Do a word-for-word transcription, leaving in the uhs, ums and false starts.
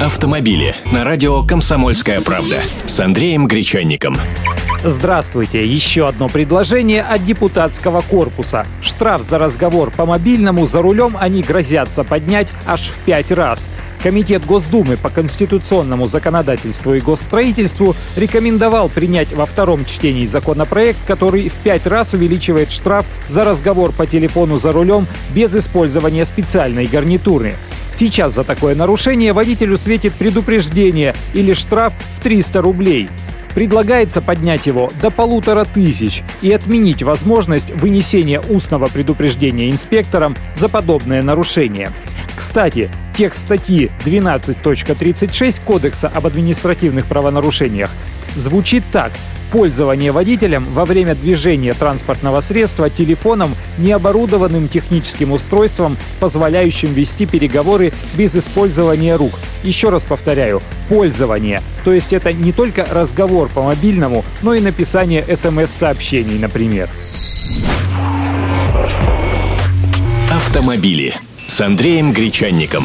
Автомобили на радио «Комсомольская правда» с Андреем Гречанником. Здравствуйте. Еще одно предложение от депутатского корпуса. Штраф за разговор по мобильному за рулем они грозятся поднять аж в пять раз. Комитет Госдумы по конституционному законодательству и госстроительству рекомендовал принять во втором чтении законопроект, который в пять раз увеличивает штраф за разговор по телефону за рулем без использования специальной гарнитуры. Сейчас за такое нарушение водителю светит предупреждение или штраф в триста рублей. Предлагается поднять его до полутора тысяч и отменить возможность вынесения устного предупреждения инспекторам за подобное нарушение. Кстати, текст статьи двенадцать точка тридцать шесть Кодекса об административных правонарушениях звучит так. Пользование водителем во время движения транспортного средства телефоном, необорудованным техническим устройством, позволяющим вести переговоры без использования рук. Еще раз повторяю, пользование. То есть это не только разговор по мобильному, но и написание эс-эм-эс сообщений, например. Автомобили с Андреем Гречанником.